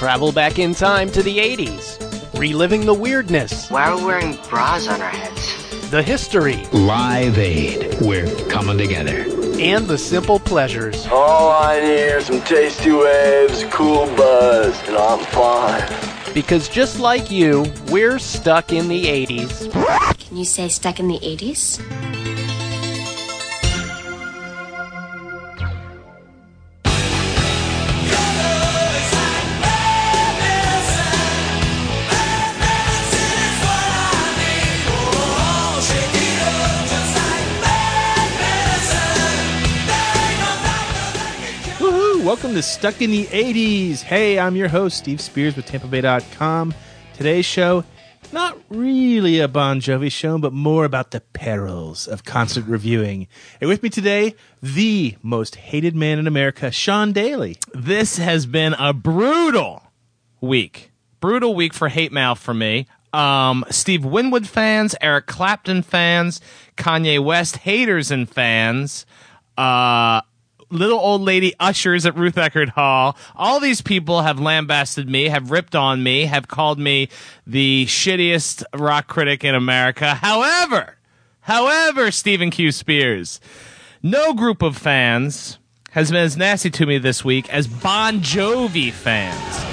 Travel back in time to the 80s. Reliving the weirdness. Why are we wearing bras on our heads? The history. Live Aid. We're coming together. And the simple pleasures. All I need are some tasty waves, cool buzz, and I'm fine. Because just like you, we're stuck in the 80s. Can you say stuck in the 80s? Welcome to Stuck in the 80s. Hey, I'm your host, Steve Spears with TampaBay.com. Today's show, not really a Bon Jovi show, but more about the perils of concert reviewing. And with me today, the most hated man in America, Sean Daly. This has been a brutal week. Brutal week for hate mail for me. Steve Winwood fans, Eric Clapton fans, Kanye West haters and fans, little old lady ushers at Ruth Eckerd Hall. All these people have lambasted me, have ripped on me, have called me the shittiest rock critic in America. However, Stephen Q. Spears, no group of fans has been as nasty to me this week as Bon Jovi fans.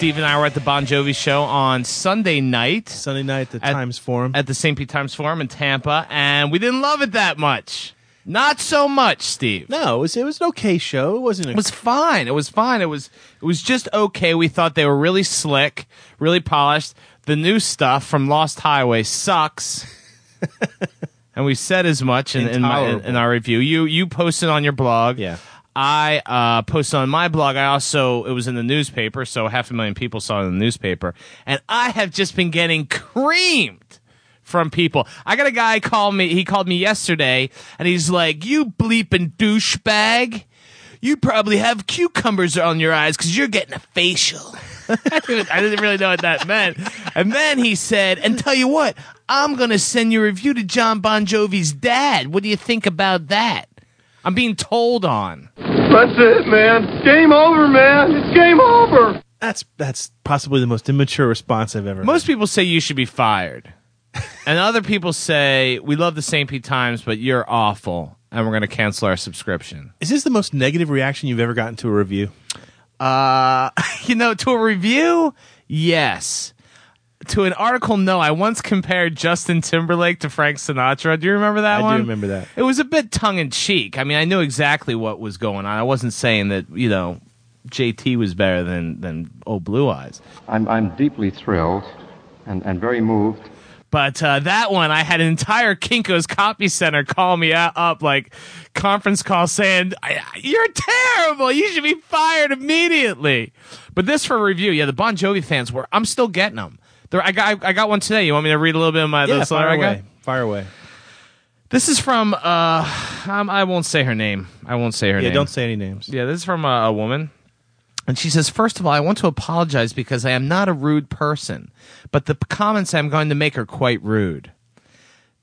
Steve and I were at the Bon Jovi show on Sunday night at the Times Forum. At the St. Pete Times Forum in Tampa, and we didn't love it that much. Not so much, Steve. No, it was an okay show. It was fine. It was just okay. We thought they were really slick, really polished. The new stuff from Lost Highway sucks. And we said as much in our review. You posted on your blog. Yeah. I posted on my blog. It was in the newspaper, so 500,000 people saw it in the newspaper. And I have just been getting creamed from people. I got a guy call me. He called me yesterday, and he's like, "You bleeping douchebag! You probably have cucumbers on your eyes because you're getting a facial." I didn't really know what that meant. And then he said, "And tell you what, I'm gonna send your review to John Bon Jovi's dad. What do you think about that?" I'm being told on. That's it, man. Game over, man. It's game over. That's possibly the most immature response I've ever heard. Most people say you should be fired. And other people say, we love the St. Pete Times, but you're awful, and we're going to cancel our subscription. Is this the most negative reaction you've ever gotten to a review? To a review, yes. To an article, no. I once compared Justin Timberlake to Frank Sinatra. Do you remember that one? I do remember that. It was a bit tongue-in-cheek. I mean, I knew exactly what was going on. I wasn't saying that, JT was better than old Blue Eyes. I'm deeply thrilled and very moved. But that one, I had an entire Kinko's Copy Center call me up, like conference call, saying, "You're terrible. You should be fired immediately." But this for review. Yeah, the Bon Jovi fans were. I'm still getting them. I got one today. You want me to read a little bit of my this letter I got? Fire away. This is from I won't say her name. Yeah, don't say any names. Yeah, this is from a woman. And she says, "First of all, I want to apologize because I am not a rude person, but the comments I'm going to make are quite rude.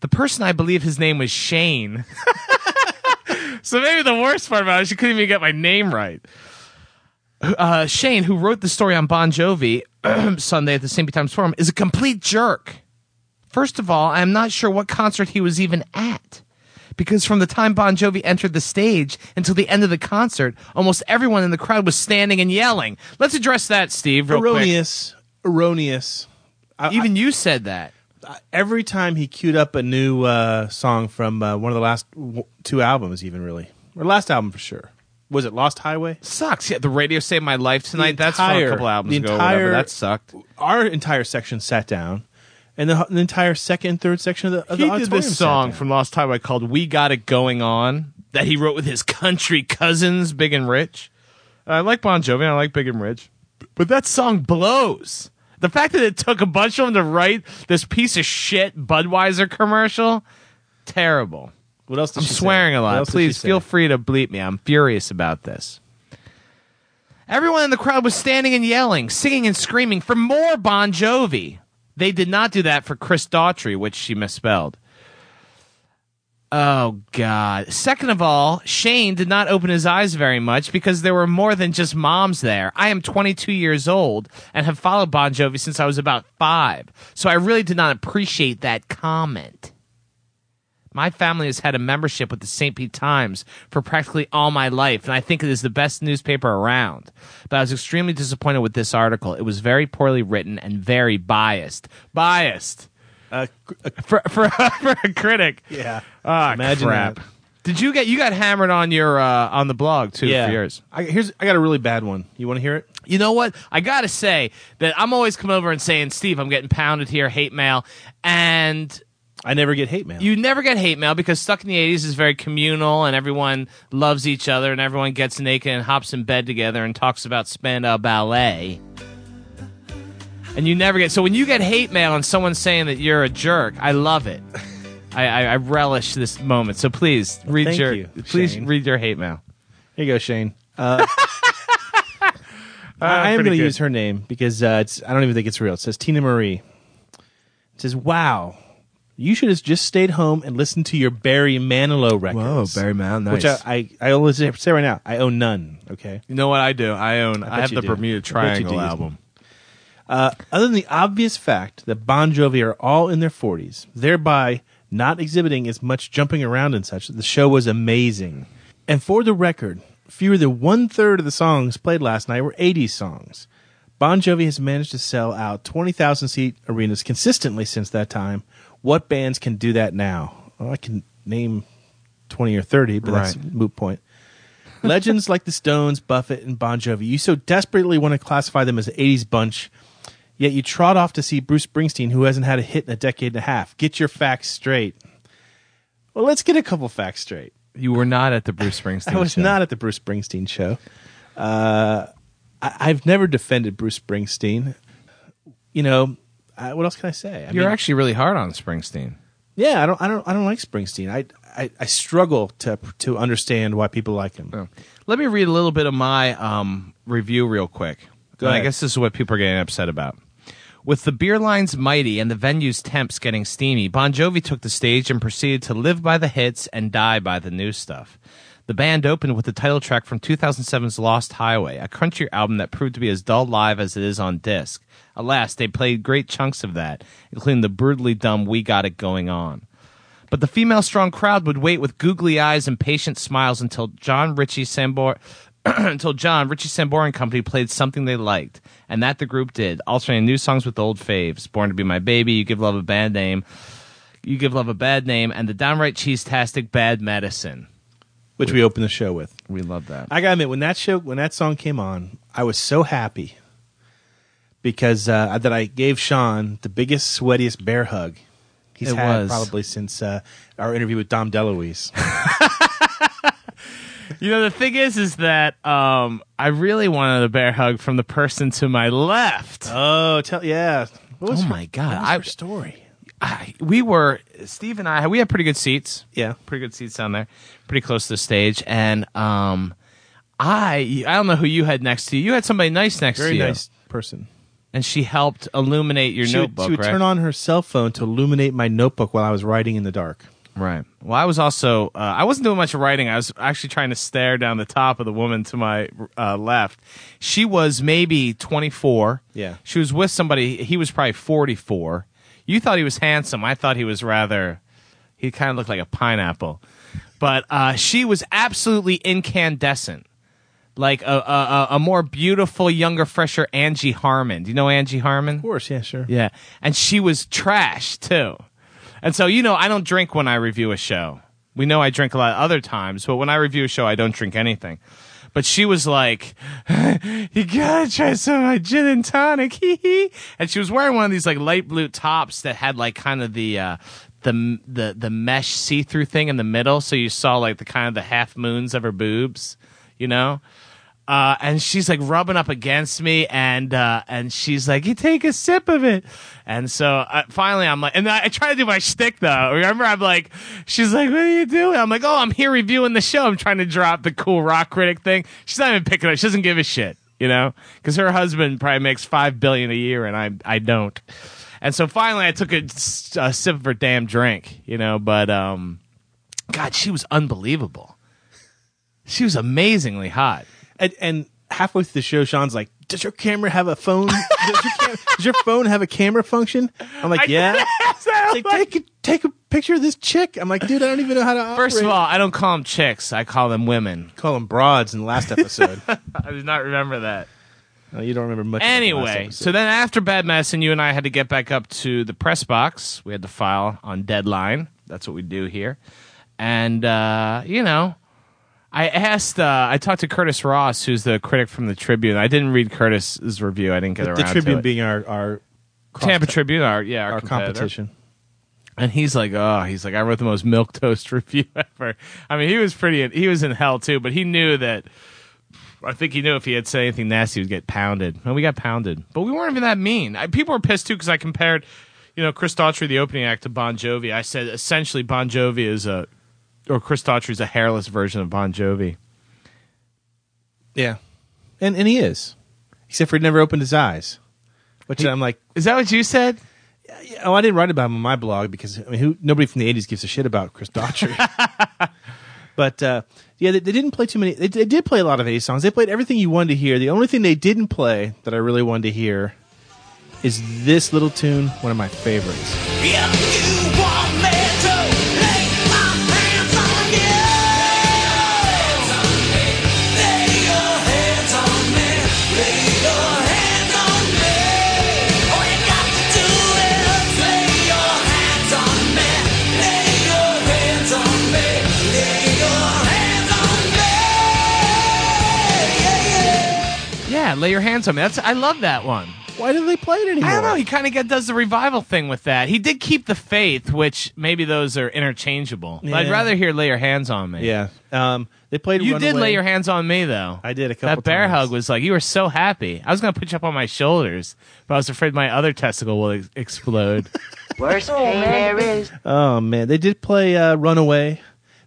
The person, I believe his name was Shane." So maybe the worst part about it, she couldn't even get my name right. Shane, who wrote the story on Bon Jovi Sunday at the St. Pete Times Forum, is a complete jerk. First of all, I am not sure what concert he was even at, because from the time Bon Jovi entered the stage until the end of the concert, almost everyone in the crowd was standing and yelling. Let's address that, Steve, real quick. Erroneous. You said that. Every time he queued up a new song from one of the last two albums, even really. Or last album for sure. Was it Lost Highway? Sucks. Yeah, the radio saved my life tonight. That's from a couple albums ago. That sucked. Our entire section sat down, and the entire second and third section of the auditorium. He did this song from Lost Highway called "We Got It Going On" that he wrote with his country cousins, Big and Rich. I like Bon Jovi. I like Big and Rich, but that song blows. The fact that it took a bunch of them to write this piece of shit Budweiser commercial, terrible. What else did she say? I'm swearing a lot. Please feel free to bleep me. I'm furious about this. Everyone in the crowd was standing and yelling, singing and screaming for more Bon Jovi. They did not do that for Chris Daughtry, which she misspelled. Oh, God. Second of all, Shane did not open his eyes very much because there were more than just moms there. I am 22 years old and have followed Bon Jovi since I was about 5, so I really did not appreciate that comment. My family has had a membership with the St. Pete Times for practically all my life, and I think it is the best newspaper around. But I was extremely disappointed with this article. It was very poorly written and very biased. Biased. For a critic. Yeah. Oh, imagine crap. That. Did you get hammered on your on the blog too? Yeah. For yours. I got a really bad one. You want to hear it? You know what? I gotta say that I'm always coming over and saying, Steve, I'm getting pounded here, hate mail, and I never get hate mail. You never get hate mail because Stuck in the 80s is very communal and everyone loves each other and everyone gets naked and hops in bed together and talks about Spandau Ballet. And you never get... So when you get hate mail and someone's saying that you're a jerk, I love it. I relish this moment. So please, read your hate mail. Here you go, Shane. I am going to use her name because I don't even think it's real. It says Tina Marie. It says, wow... You should have just stayed home and listened to your Barry Manilow records. Whoa, Barry Manilow, nice. Which I always say right now, I own none, okay? You know what I do? I have the Bermuda Triangle album. Other than the obvious fact that Bon Jovi are all in their 40s, thereby not exhibiting as much jumping around and such, the show was amazing. And for the record, fewer than one-third of the songs played last night were 80s songs. Bon Jovi has managed to sell out 20,000-seat arenas consistently since that time. What bands can do that now? Well, I can name 20 or 30, but that's a moot point. Legends like the Stones, Buffett, and Bon Jovi. You so desperately want to classify them as an 80s bunch, yet you trot off to see Bruce Springsteen, who hasn't had a hit in a decade and a half. Get your facts straight. Well, let's get a couple facts straight. You were not at the Bruce Springsteen show. I was not at the Bruce Springsteen show. I've never defended Bruce Springsteen. You know... what else can I say? You're actually really hard on Springsteen. Yeah, I don't like Springsteen. I struggle to understand why people like him. Oh. Let me read a little bit of my review real quick. Go ahead. I guess this is what people are getting upset about. With the beer lines mighty and the venue's temps getting steamy, Bon Jovi took the stage and proceeded to live by the hits and die by the new stuff. The band opened with the title track from 2007's Lost Highway, a country album that proved to be as dull live as it is on disc. Alas, they played great chunks of that, including the brutally dumb We Got It Going On. But the female-strong crowd would wait with googly eyes and patient smiles until John Richie Sambora and Company played something they liked, and that the group did, alternating new songs with old faves. Born to Be My Baby, You Give Love a Bad Name, and the downright cheese-tastic Bad Medicine. Which we opened the show with. We love that. I gotta admit, when that song came on, I was so happy because that I gave Sean the biggest, sweatiest bear hug he's had probably since our interview with Dom DeLuise. You know, the thing is that I really wanted a bear hug from the person to my left. Oh, what was her story? Steve and I, we had pretty good seats. Yeah. Pretty good seats down there. Pretty close to the stage. And I don't know who you had next to you. You had somebody nice next to you. Very nice person. And she helped illuminate your notebook, right? She would turn on her cell phone to illuminate my notebook while I was writing in the dark. Right. Well, I was also, I wasn't doing much writing. I was actually trying to stare down the top of the woman to my left. She was maybe 24. Yeah. She was with somebody. He was probably 44. You thought he was handsome. I thought he was he kind of looked like a pineapple. But she was absolutely incandescent, like a more beautiful, younger, fresher Angie Harmon. Do you know Angie Harmon? Of course, yeah, sure. Yeah, and she was trash, too. And so, you know, I don't drink when I review a show. We know I drink a lot other times, but when I review a show, I don't drink anything. But she was like, you gotta try some of my gin and tonic, hee-hee. And she was wearing one of these like light blue tops that had like kind of the mesh see-through thing in the middle, so you saw like the kind of the half moons of her boobs, you know. And she's like rubbing up against me, and she's like, "You take a sip of it." And so finally, I'm like, and I try to do my shtick though. Remember, I'm like, she's like, "What are you doing?" I'm like, "Oh, I'm here reviewing the show. I'm trying to drop the cool rock critic thing." She's not even picking up. She doesn't give a shit, you know, because her husband probably makes $5 billion a year, and I don't. And so finally, I took a sip of her damn drink, you know. But God, she was unbelievable. She was amazingly hot. And halfway through the show, Sean's like, "Does your camera have a phone? Does your phone have a camera function?" I'm like, "Yeah." Like, take a picture of this chick. I'm like, "Dude, I don't even know how to operate." First of all, I don't call them chicks. I call them women. Call them broads in the last episode. I did not remember that. No, you don't remember much. Anyway, so then after Bad Medicine, you and I had to get back up to the press box. We had to file on deadline. That's what we do here. And, you know, I talked to Curtis Ross, who's the critic from the Tribune. I didn't read Curtis's review. I didn't get around to it. The Tribune being our Tampa Tribune, our competition. And he's like, "I wrote the most milquetoast review ever." I mean, he was in hell too, but he knew that. I think he knew if he had said anything nasty, he would get pounded. And we got pounded, but we weren't even that mean. People were pissed too because I compared, you know, Chris Daughtry, the opening act, to Bon Jovi. I said essentially Bon Jovi is or Chris Daughtry's a hairless version of Bon Jovi. Yeah. And he is. Except for he never opened his eyes. Which I'm like... Is that what you said? Yeah, I didn't write about him on my blog because nobody from the 80s gives a shit about Chris Daughtry. But, yeah, they didn't play too many... They did play a lot of 80s songs. They played everything you wanted to hear. The only thing they didn't play that I really wanted to hear is this little tune, one of my favorites. Yeah, you want me to... Yeah, lay your hands on me. I love that one. Why do they play it anymore? I don't know. He kind of does the revival thing with that. He did keep the faith, which maybe those are interchangeable. Yeah. But I'd rather hear "Lay Your Hands on Me." Yeah, they played. You Runaway. Did "Lay Your Hands on Me" though. I did a couple. That bear times. Hug was like you were so happy. I was going to put you up on my shoulders, but I was afraid my other testicle will explode. Worst pain there is. Oh man, they did play "Runaway."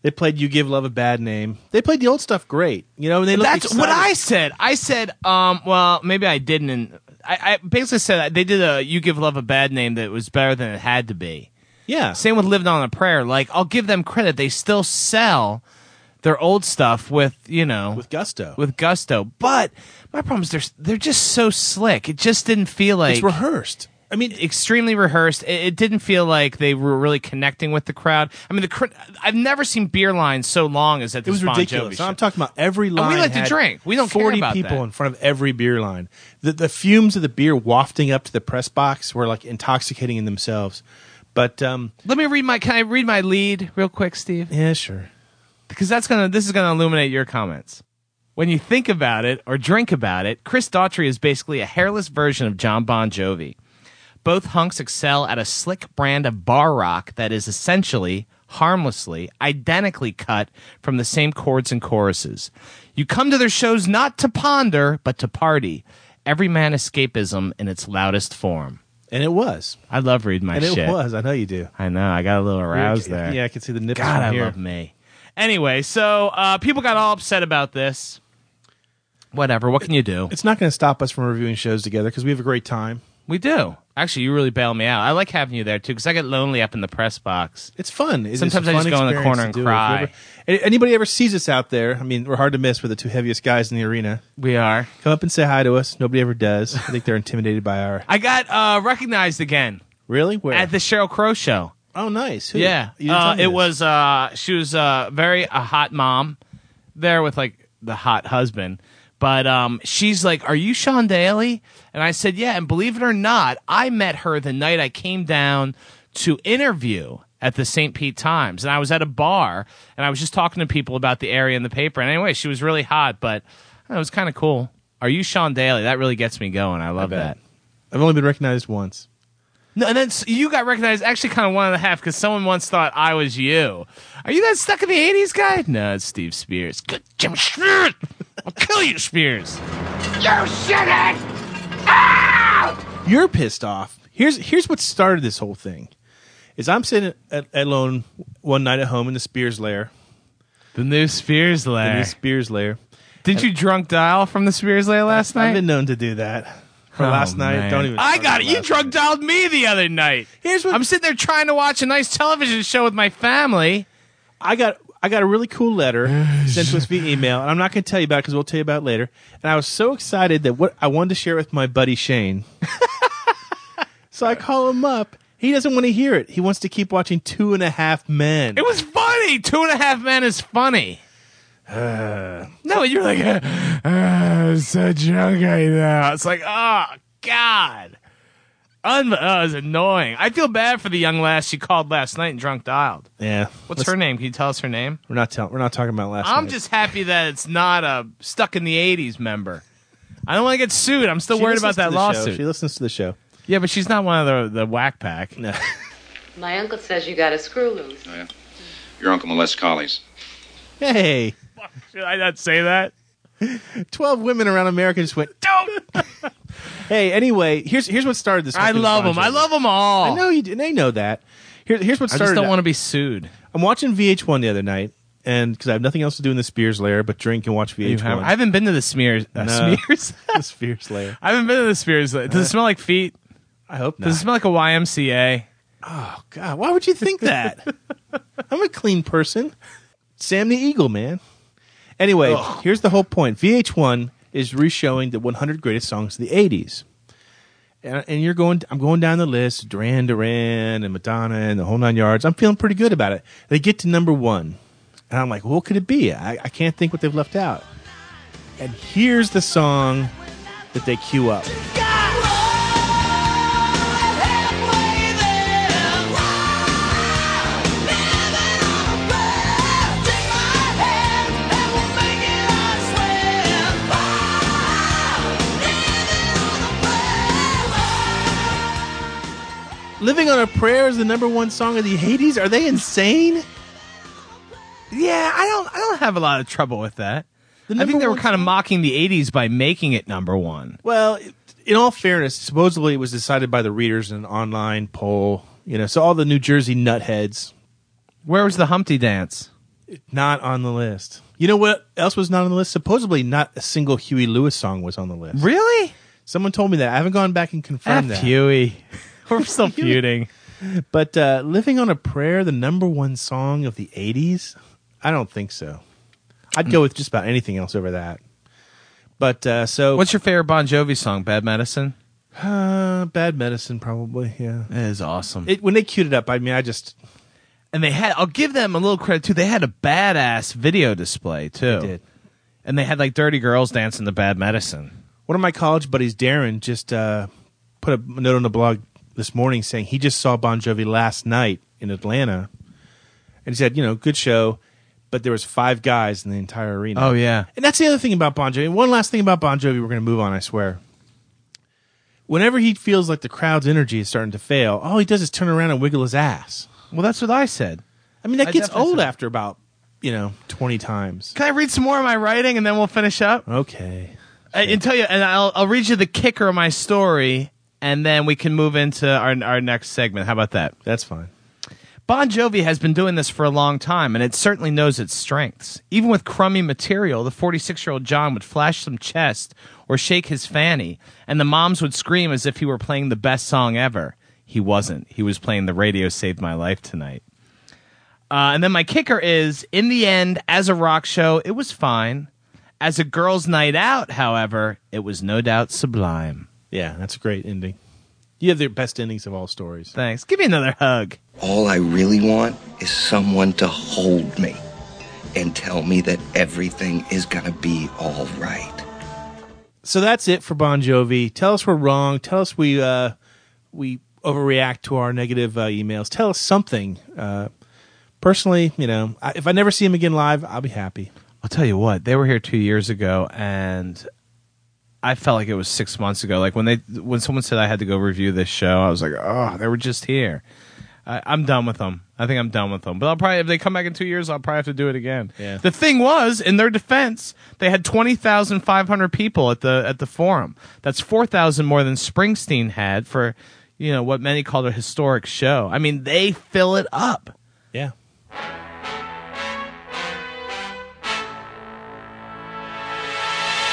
They played "You Give Love a Bad Name." They played the old stuff great. You know, and they looked That's excited. What I said. I said, well, maybe I didn't. And I basically said they did a "You Give Love a Bad Name" that was better than it had to be. Yeah. Same with "Lived on a Prayer." Like, I'll give them credit. They still sell their old stuff with, you know. With gusto. With gusto. But my problem is they're just so slick. It just didn't feel like. It's rehearsed. I mean, extremely rehearsed. It didn't feel like they were really connecting with the crowd. I mean, I've never seen beer lines so long as that. It was ridiculous. So I'm talking about every line. And we like to drink. We don't care about 40 people that. In front of every beer line. The fumes of the beer wafting up to the press box were like intoxicating in themselves. But let me read my. Can I read my lead real quick, Steve? Yeah, sure. Because this is gonna illuminate your comments. When you think about it or drink about it, Chris Daughtry is basically a hairless version of John Bon Jovi. Both hunks excel at a slick brand of bar rock that is essentially, harmlessly, identically cut from the same chords and choruses. You come to their shows not to ponder, but to party. Everyman escapism in its loudest form. And it was. I love reading my shit. And it was. I know you do. I know. I got a little aroused there. Yeah, I can see the nipples God, I here. Love me. Anyway, so people got all upset about this. Whatever. What can you do? It's not going to stop us from reviewing shows together because we have a great time. We do. Actually, you really bail me out. I like having you there, too, because I get lonely up in the press box. It's fun. Sometimes I just go in the corner and cry. Anybody ever sees us out there, I mean, we're hard to miss. We're the two heaviest guys in the arena. We are. Come up and say hi to us. Nobody ever does. I think they're intimidated by our... I got recognized again. Really? Where? At the Sheryl Crow show. Oh, nice. Who? Yeah. It was... she was a hot mom there with, like, the hot husband. But she's like, "Are you Sean Daly?" And I said, "Yeah." And believe it or not, I met her the night I came down to interview at the St. Pete Times. And I was at a bar, and I was just talking to people about the area and the paper. And anyway, she was really hot, but it was kind of cool. "Are you Sean Daly?" That really gets me going. I love that. I've only been recognized once. No, and then you got recognized actually kind of one and a half because someone once thought I was you. "Are you that stuck in the 80s guy?" "No, it's Steve Spears." "Good Jim Schmidt." I'll kill you, Spears. You shouldn't! Ah! You're pissed off. Here's what started this whole thing. Is I'm sitting alone one night at home in the Spears lair. The new Spears lair. The new Spears lair. Didn't you drunk dial from the Spears lair last night? I've been known to do that. Last night, don't even. I got it. You drunk dialed me the other night. Here's what I'm sitting there trying to watch a nice television show with my family. I got a really cool letter sent to us via email, and I'm not going to tell you about it because we'll tell you about it later. And I was so excited that what I wanted to share with my buddy Shane. So I call him up. He doesn't want to hear it. He wants to keep watching 2.5 Men. It was funny. 2.5 Men is funny. No, you're like, I'm so drunk right now. It's like, oh, God. It was annoying. I feel bad for the young lass she called last night and drunk dialed. Yeah. What's her name? Can you tell us her name? We're not talking about last night. I'm just happy that it's not a stuck in the 80s member. I don't want to get sued. I'm still worried about that lawsuit. She listens to the show. Yeah, but she's not one of the whack pack. No. My uncle says you got a screw loose. Oh, yeah. Your uncle molests collies. Hey. Should I not say that? 12 women around America just went, don't! Hey, anyway, here's what started this. I love them. I love them all. I know you do. They know that. Here's what started. I just don't want to be sued. I'm watching VH1 the other night, and because I have nothing else to do in the Spears lair but drink and watch VH1. I haven't been to the Spears lair. I haven't been to the Spears lair. Does it smell like feet? I hope not. Does it smell like a YMCA? Oh, God. Why would you think that? I'm a clean person. Sam the Eagle, man. Anyway, Here's the whole point. VH1 is re-showing the 100 greatest songs of the 80s. And I'm going down the list, Duran Duran and Madonna and the whole nine yards. I'm feeling pretty good about it. They get to number one. And I'm like, well, what could it be? I can't think what they've left out. And here's the song that they cue up. Living on a Prayer is the number one song of the 80s? Are they insane? Yeah, I don't have a lot of trouble with that. I think they were kind of mocking the 80s by making it number one. Well, in all fairness, supposedly it was decided by the readers in an online poll. You know, so all the New Jersey nutheads. Where was the Humpty Dance? Not on the list. You know what else was not on the list? Supposedly not a single Huey Lewis song was on the list. Really? Someone told me that. I haven't gone back and confirmed that. Huey. We're still feuding. But Living on a Prayer, the number one song of the 80s? I don't think so. I'd go with just about anything else over that. But so... What's your favorite Bon Jovi song? Bad Medicine? Bad Medicine, probably, yeah. It is awesome. When they queued it up, I mean, I just... And they had... I'll give them a little credit, too. They had a badass video display, too. They did. And they had, like, dirty girls dancing to Bad Medicine. One of my college buddies, Darren, just put a note on the blog this morning saying he just saw Bon Jovi last night in Atlanta, and he said, you know, good show, but there was 5 guys in the entire arena. Oh, yeah. And that's the other thing about Bon Jovi. And one last thing about Bon Jovi, we're going to move on, I swear. Whenever he feels like the crowd's energy is starting to fail, all he does is turn around and wiggle his ass. Well, that's what I said. I mean, that gets old after about, 20 times. Can I read some more of my writing and then we'll finish up? Okay. I'll read you the kicker of my story. And then we can move into our next segment. How about that? That's fine. Bon Jovi has been doing this for a long time, and it certainly knows its strengths. Even with crummy material, the 46-year-old John would flash some chest or shake his fanny, and the moms would scream as if he were playing the best song ever. He wasn't. He was playing The Radio Saved My Life Tonight. And then my kicker is, in the end, as a rock show, it was fine. As a girls' night out, however, it was no doubt sublime. Yeah, that's a great ending. You have the best endings of all stories. Thanks. Give me another hug. All I really want is someone to hold me and tell me that everything is going to be all right. So that's it for Bon Jovi. Tell us we're wrong. Tell us we overreact to our negative emails. Tell us something. Personally, if I never see him again live, I'll be happy. I'll tell you what. They were here 2 years ago, and... I felt like it was 6 months ago. Like when someone said I had to go review this show, I was like, oh, they were just here. I'm done with them. I think I'm done with them. But I'll probably, if they come back in 2 years, I'll probably have to do it again. Yeah. The thing was, in their defense, they had 20,500 people at the forum. That's 4,000 more than Springsteen had for, you know, what many called a historic show. I mean, they fill it up. Yeah.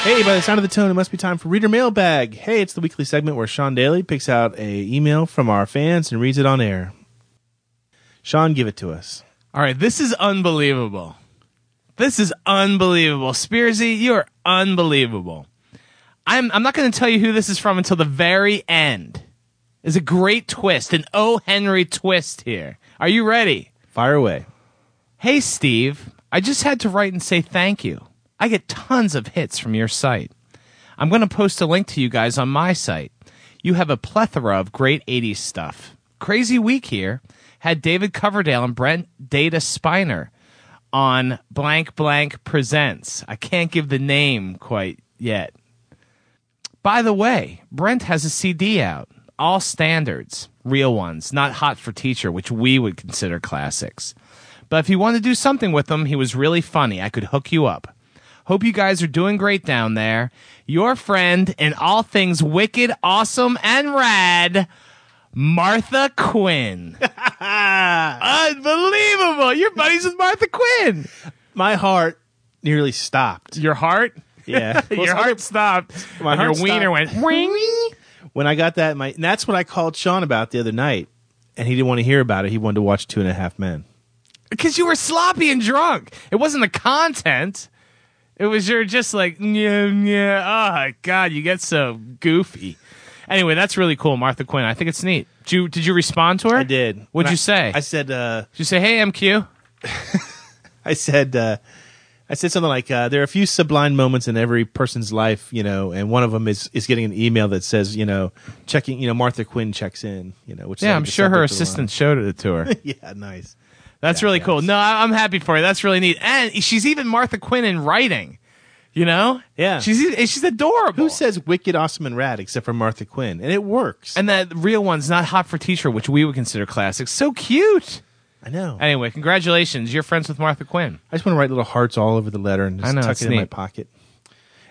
Hey, by the sound of the tone, it must be time for Reader Mailbag. Hey, it's the weekly segment where Sean Daly picks out an email from our fans and reads it on air. Sean, give it to us. All right, this is unbelievable. This is unbelievable. Spearsy, you are unbelievable. I'm not going to tell you who this is from until the very end. There's a great twist, an O. Henry twist here. Are you ready? Fire away. Hey, Steve. I just had to write and say thank you. I get tons of hits from your site. I'm going to post a link to you guys on my site. You have a plethora of great 80s stuff. Crazy week here. Had David Coverdale and Brent Data Spiner on blank blank presents. I can't give the name quite yet. By the way, Brent has a CD out. All standards. Real ones. Not Hot for Teacher, which we would consider classics. But if you want to do something with him, he was really funny. I could hook you up. Hope you guys are doing great down there. Your friend in all things wicked, awesome, and rad, Martha Quinn. Unbelievable. You're buddies with Martha Quinn. My heart nearly stopped. Your heart? Yeah. Well, your heart stopped. My heart stopped. Your wiener went, wing. When I got that, and that's what I called Sean about the other night, and he didn't want to hear about it. He wanted to watch 2.5 Men. Because you were sloppy and drunk. It wasn't the content. It was your just like, yeah, oh, God, you get so goofy. Anyway, that's really cool, Martha Quinn. I think it's neat. Did you respond to her? I did. What'd you say? I said... did you say, hey, MQ? I said something like, there are a few sublime moments in every person's life, you know, and one of them is getting an email that says, you know, checking, you know, Martha Quinn checks in, you know. Which I'm sure her assistant showed it to her. Yeah, nice. That's really cool. No, I'm happy for you. That's really neat. And she's even Martha Quinn in writing, you know? Yeah. She's adorable. Who says wicked, awesome, and rad except for Martha Quinn? And it works. And that real one's not Hot for Teacher, which we would consider classic. So cute. I know. Anyway, congratulations. You're friends with Martha Quinn. I just want to write little hearts all over the letter and just tuck it in my pocket.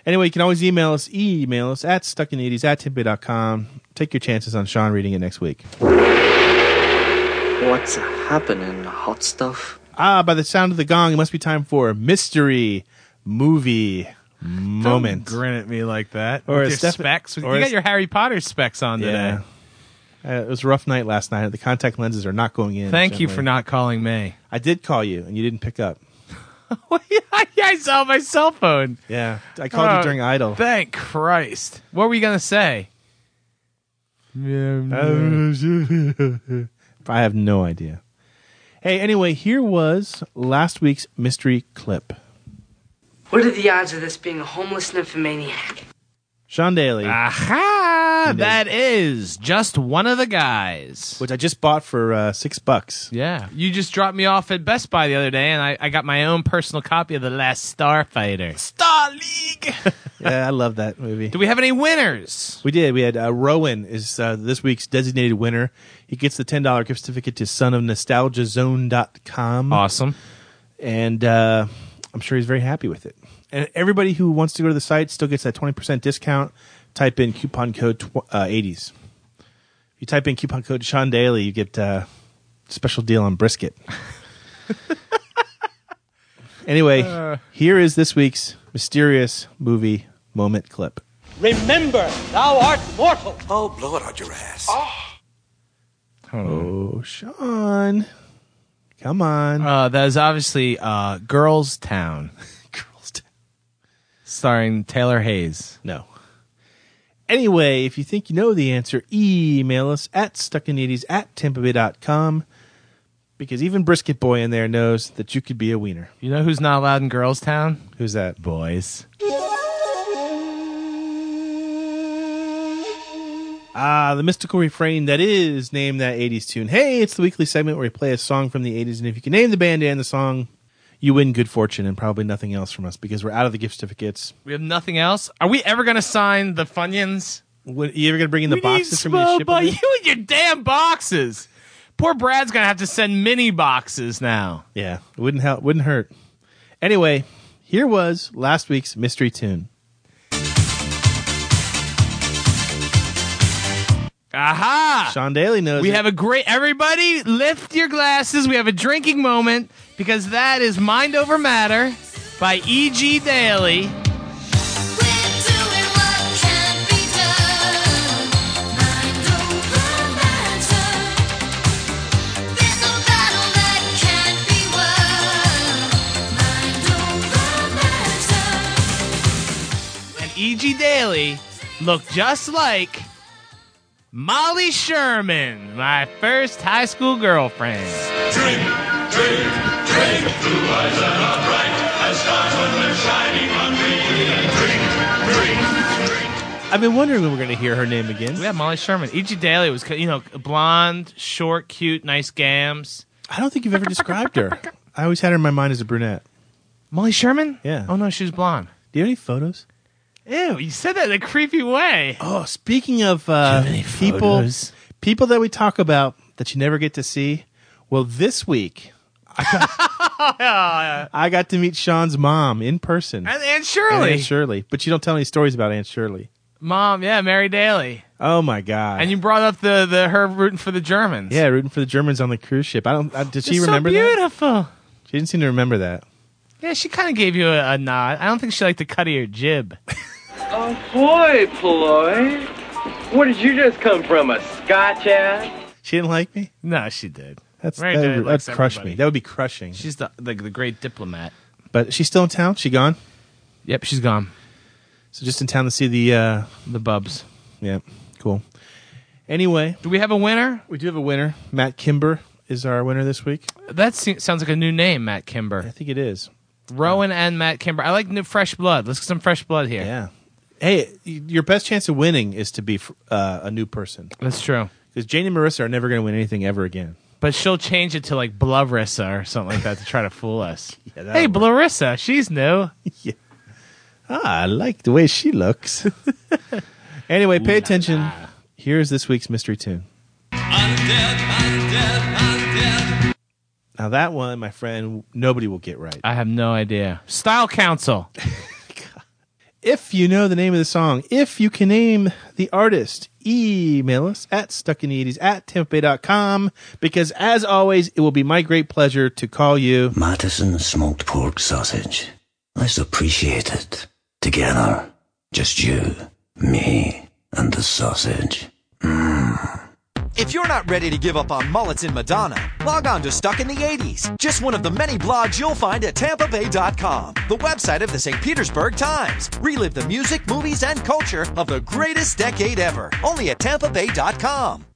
Anyway, you can always email us at stuckinthe80s@tidbit.com. Take your chances on Sean reading it next week. What's happening, hot stuff? By the sound of the gong, it must be time for Mystery Movie Moment. Don't grin at me like that. Or with your specs. Or you got your Harry Potter specs on today. Yeah. It was a rough night last night. The contact lenses are not going in. Thank you for not calling me. I did call you, and you didn't pick up. I saw my cell phone. Yeah, I called you during Idle. Thank Christ. What were you going to say? I have no idea. Hey, anyway, here was last week's mystery clip. What are the odds of this being a homeless nymphomaniac? Sean Daly. Aha! That is Just One of the Guys. Which I just bought for $6. Yeah. You just dropped me off at Best Buy the other day, and I got my own personal copy of The Last Starfighter. Star League! Yeah, I love that movie. Do we have any winners? We did. We had Rowan is this week's designated winner. He gets the $10 gift certificate to sonofnostalgiazone.com. Awesome. And I'm sure he's very happy with it. And everybody who wants to go to the site still gets that 20% discount. Type in coupon code 80s. If you type in coupon code Sean Daly, you get a special deal on brisket. Anyway, here is this week's mysterious movie moment clip. Remember, thou art mortal. Oh, blow it out your ass. Oh Sean. Come on. That is obviously Girl's Town. Starring Taylor Hayes. No. Anyway, if you think you know the answer, email us at stuckinthe80s@tampabay.com because even Brisket Boy in there knows that you could be a wiener. You know who's not allowed in Girls Town? Who's that? Boys. The mystical refrain that is Name That 80s Tune. Hey, it's the weekly segment where we play a song from the 80s, and if you can name the band and the song... you win good fortune and probably nothing else from us because we're out of the gift certificates. We have nothing else? Are we ever going to sign the Funyuns? Are you ever going to bring in the boxes for me to ship them? You and your damn boxes. Poor Brad's going to have to send mini boxes now. Yeah, it wouldn't help, wouldn't hurt. Anyway, here was last week's mystery tune. Aha! Sean Daly knows We have a great... Everybody, lift your glasses. We have a drinking moment, because that is Mind Over Matter by E.G. Daily. E.G. Daily looked just like Molly Sherman, my first high school girlfriend. Drink, drink, drink, blue eyes that are bright as stars when they're shining on me. Drink, drink, drink. I've been wondering when we're going to hear her name again. Yeah, Molly Sherman. E.G. Daily was, you know, blonde, short, cute, nice gams. I don't think you've ever described her. I always had her in my mind as a brunette. Molly Sherman? Yeah. Oh, no, she was blonde. Do you have any photos? Ew, you said that in a creepy way. Oh, speaking of people that we talk about that you never get to see, well, this week I got to meet Sean's mom in person. And Aunt Shirley. But you don't tell any stories about Aunt Shirley. Mom, yeah, Mary Daly. Oh, my God. And you brought up her rooting for the Germans. Yeah, rooting for the Germans on the cruise ship. Did she remember that? Beautiful. She didn't seem to remember that. Yeah, she kind of gave you a nod. I don't think she liked the cut of your jib. Ahoy, Ploy. Where did you just come from, a Scotch ass? She didn't like me? No, she did. That'd crush me. That would be crushing. She's the great diplomat. But she's still in town? She gone? Yep, she's gone. So just in town to see the bubs. Yeah, cool. Anyway. Do we have a winner? We do have a winner. Matt Kimber is our winner this week. That sounds like a new name, Matt Kimber. I think it is. Rowan and Matt Kimber. I like new fresh blood. Let's get some fresh blood here. Yeah. Hey, your best chance of winning is to be a new person. That's true. Because Jane and Marisa are never going to win anything ever again. But she'll change it to like Blurissa or something like that to try to fool us. Yeah, hey, Blurissa, she's new. Yeah. Ah, I like the way she looks. Anyway, pay attention. Here's this week's mystery tune. Undead, undead, undead. Now that one, my friend, nobody will get right. I have no idea. Style Council. If you know the name of the song, if you can name the artist, email us at stuckinthe80s@tampabay.com, because as always, it will be my great pleasure to call you... Madison smoked pork sausage. Let's appreciate it. Together. Just you, me, and the sausage. Mmm. If you're not ready to give up on mullets and Madonna, log on to Stuck in the 80s, just one of the many blogs you'll find at TampaBay.com, the website of the St. Petersburg Times. Relive the music, movies, and culture of the greatest decade ever, only at TampaBay.com.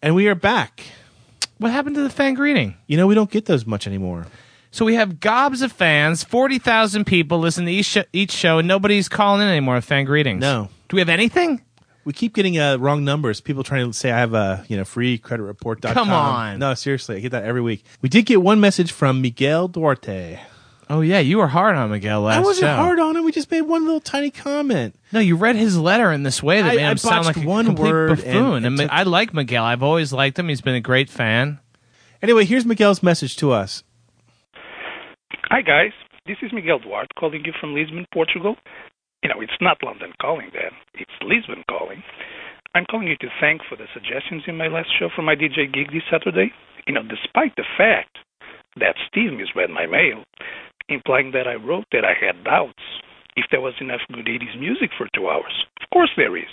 And we are back. What happened to the fan greeting? You know, we don't get those much anymore. So we have gobs of fans, 40,000 people listen to each show, and nobody's calling in anymore with fan greetings. No. Do we have anything? We keep getting wrong numbers. People trying to say I have a freecreditreport.com. Come on. No, seriously. I get that every week. We did get one message from Miguel Duarte. Oh, yeah. You were hard on Miguel last show. I wasn't hard on him. We just made one little tiny comment. No, you read his letter in this way that made him sound like a complete buffoon. And I like Miguel. I've always liked him. He's been a great fan. Anyway, here's Miguel's message to us. Hi, guys. This is Miguel Duarte calling you from Lisbon, Portugal. You know, it's not London calling then. It's Lisbon calling. I'm calling you to thank for the suggestions in my last show for my DJ gig this Saturday. You know, despite the fact that Steve misread my mail, implying that I wrote that I had doubts if there was enough good 80s music for 2 hours. Of course there is.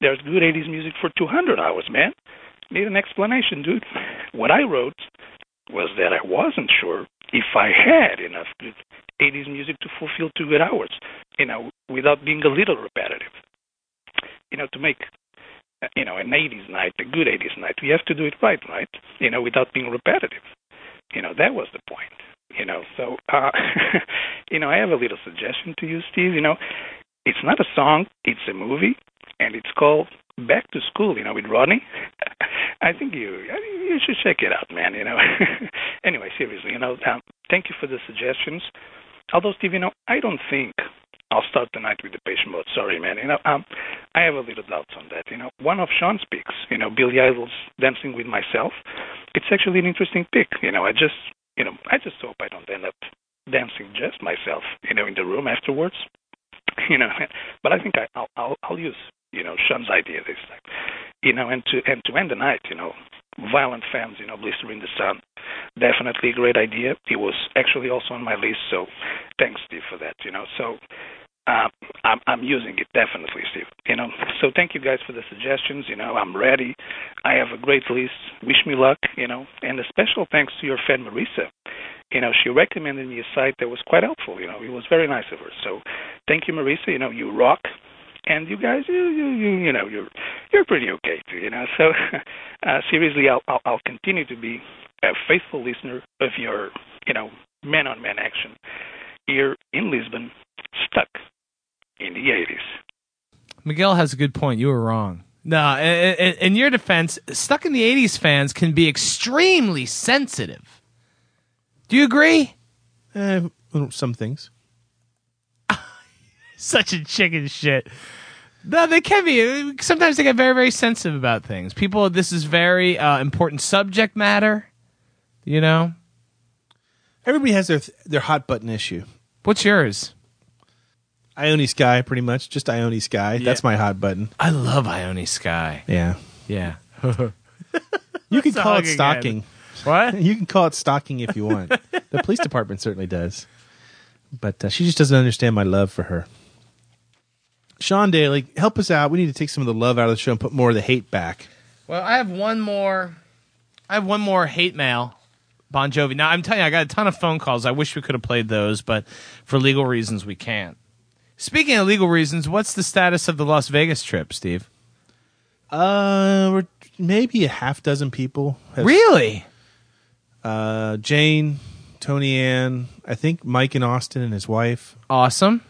There's good 80s music for 200 hours, man. Need an explanation, dude. What I wrote was that I wasn't sure if I had enough good 80s music to fulfill 2 good hours, you know, without being a little repetitive. You know, to make, you know, an 80s night, a good 80s night, we have to do it right? You know, without being repetitive. You know, that was the point. You know, so, you know, I have a little suggestion to you, Steve. You know, it's not a song, it's a movie, and it's called Back to School, you know, with Rodney. I think you should check it out, man, you know. Anyway, seriously, you know, thank you for the suggestions. Although, Steve, you know, I don't think I'll start the night with the Depeche Mode. Sorry, man. I have a little doubts on that. One of Sean's picks, Billy Idol's Dancing with Myself. It's actually an interesting pick. I just hope I don't end up dancing just myself, in the room afterwards. But I think I'll use, Sean's idea this time. And to end the night, Violent Femmes, Blister in the Sun. Definitely a great idea. It was actually also on my list, so thanks, Steve, for that. I'm using it definitely, Steve. So thank you guys for the suggestions. I'm ready. I have a great list. Wish me luck. And a special thanks to your friend Marisa. She recommended me a site that was quite helpful. It was very nice of her. So thank you, Marisa. You rock. And you guys, you're pretty okay too, So seriously, I'll continue to be a faithful listener of your, man-on-man action here in Lisbon, stuck in the 80s. Miguel has a good point. You were wrong. No, in your defense, stuck in the 80s fans can be extremely sensitive. Do you agree? Some things. Such a chicken shit. No, they can be. Sometimes they get very, very sensitive about things. People, this is very important subject matter. Everybody has their hot button issue. What's yours? Ione Skye, pretty much. Just Ione Skye. Yeah. That's my hot button. I love Ione Skye. Yeah. You can call it stalking. What? You can call it stalking if you want. The police department certainly does. But she just doesn't understand my love for her. Sean Daly, help us out. We need to take some of the love out of the show and put more of the hate back. Well, I have one more hate mail, Bon Jovi. Now, I'm telling you, I got a ton of phone calls. I wish we could have played those, but for legal reasons, we can't. Speaking of legal reasons, what's the status of the Las Vegas trip, Steve? We're maybe a half dozen people. Really? Jane, Tony Ann, I think Mike and Austin and his wife. Awesome.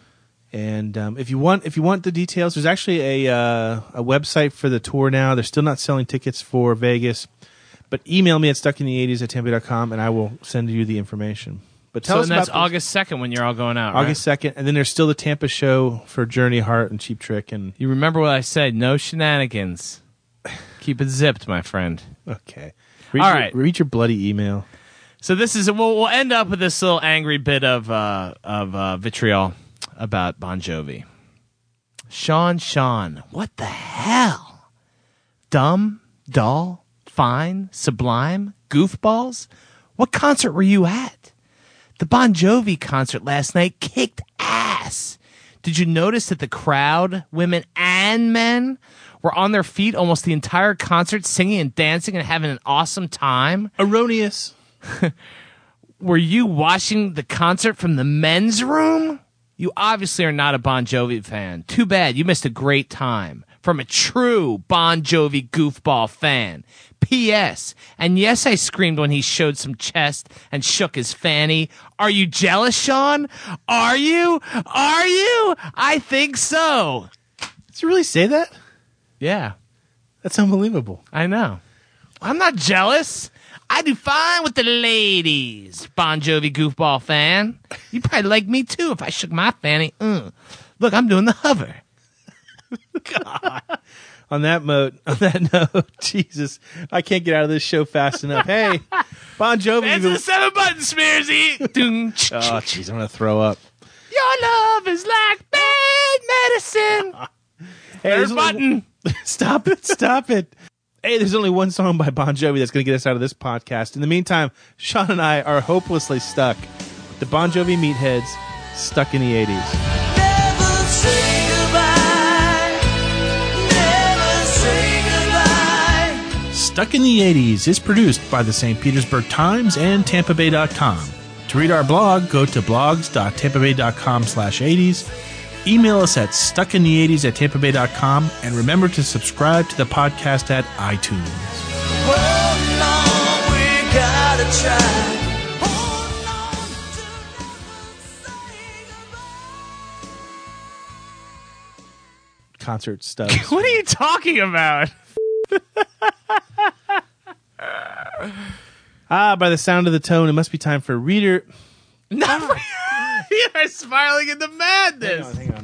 And if you want the details, there's actually a website for the tour now. They're still not selling tickets for Vegas, but email me at stuckinthe80s@tempe.com and I will send you the information. But tell us about that's August 2nd when you're all going out. August 2nd, and then there's still the Tampa show for Journey, Heart, and Cheap Trick. And you remember what I said? No shenanigans. Keep it zipped, my friend. Okay. Read your bloody email. So this is we'll end up with this little angry bit of vitriol about Bon Jovi. Sean, what the hell? Dumb, dull, fine, sublime, goofballs? What concert were you at? The Bon Jovi concert last night kicked ass. Did you notice that the crowd, women and men, were on their feet almost the entire concert, singing and dancing and having an awesome time? Erroneous. Were you watching the concert from the men's room? You obviously are not a Bon Jovi fan. Too bad. You missed a great time from a true Bon Jovi goofball fan. P.S. And yes, I screamed when he showed some chest and shook his fanny. Are you jealous, Sean? Are you? Are you? I think so. Did you really say that? Yeah. That's unbelievable. I know. I'm not jealous. I do fine with the ladies, Bon Jovi goofball fan. You probably like me, too, if I shook my fanny. Look, I'm doing the hover. God. On that note, Jesus, I can't get out of this show fast enough. Hey, Bon Jovi. It's the seven-button smearsy. Oh, jeez, I'm going to throw up. Your love is like bad medicine. There's button. Stop it. Hey, there's only one song by Bon Jovi that's going to get us out of this podcast. In the meantime, Sean and I are hopelessly stuck. The Bon Jovi Meatheads, stuck in the 80s. Never say goodbye. Never say goodbye. Stuck in the 80s is produced by the St. Petersburg Times and TampaBay.com. To read our blog, go to blogs.tampabay.com/80s. Email us at stuckinthe80s@tampabay.com and remember to subscribe to the podcast at iTunes. Hold on, we gotta try. Concert stuff. What are you talking about? By the sound of the tone, it must be time for reader. Not for you. You are spiraling into madness. Hang on,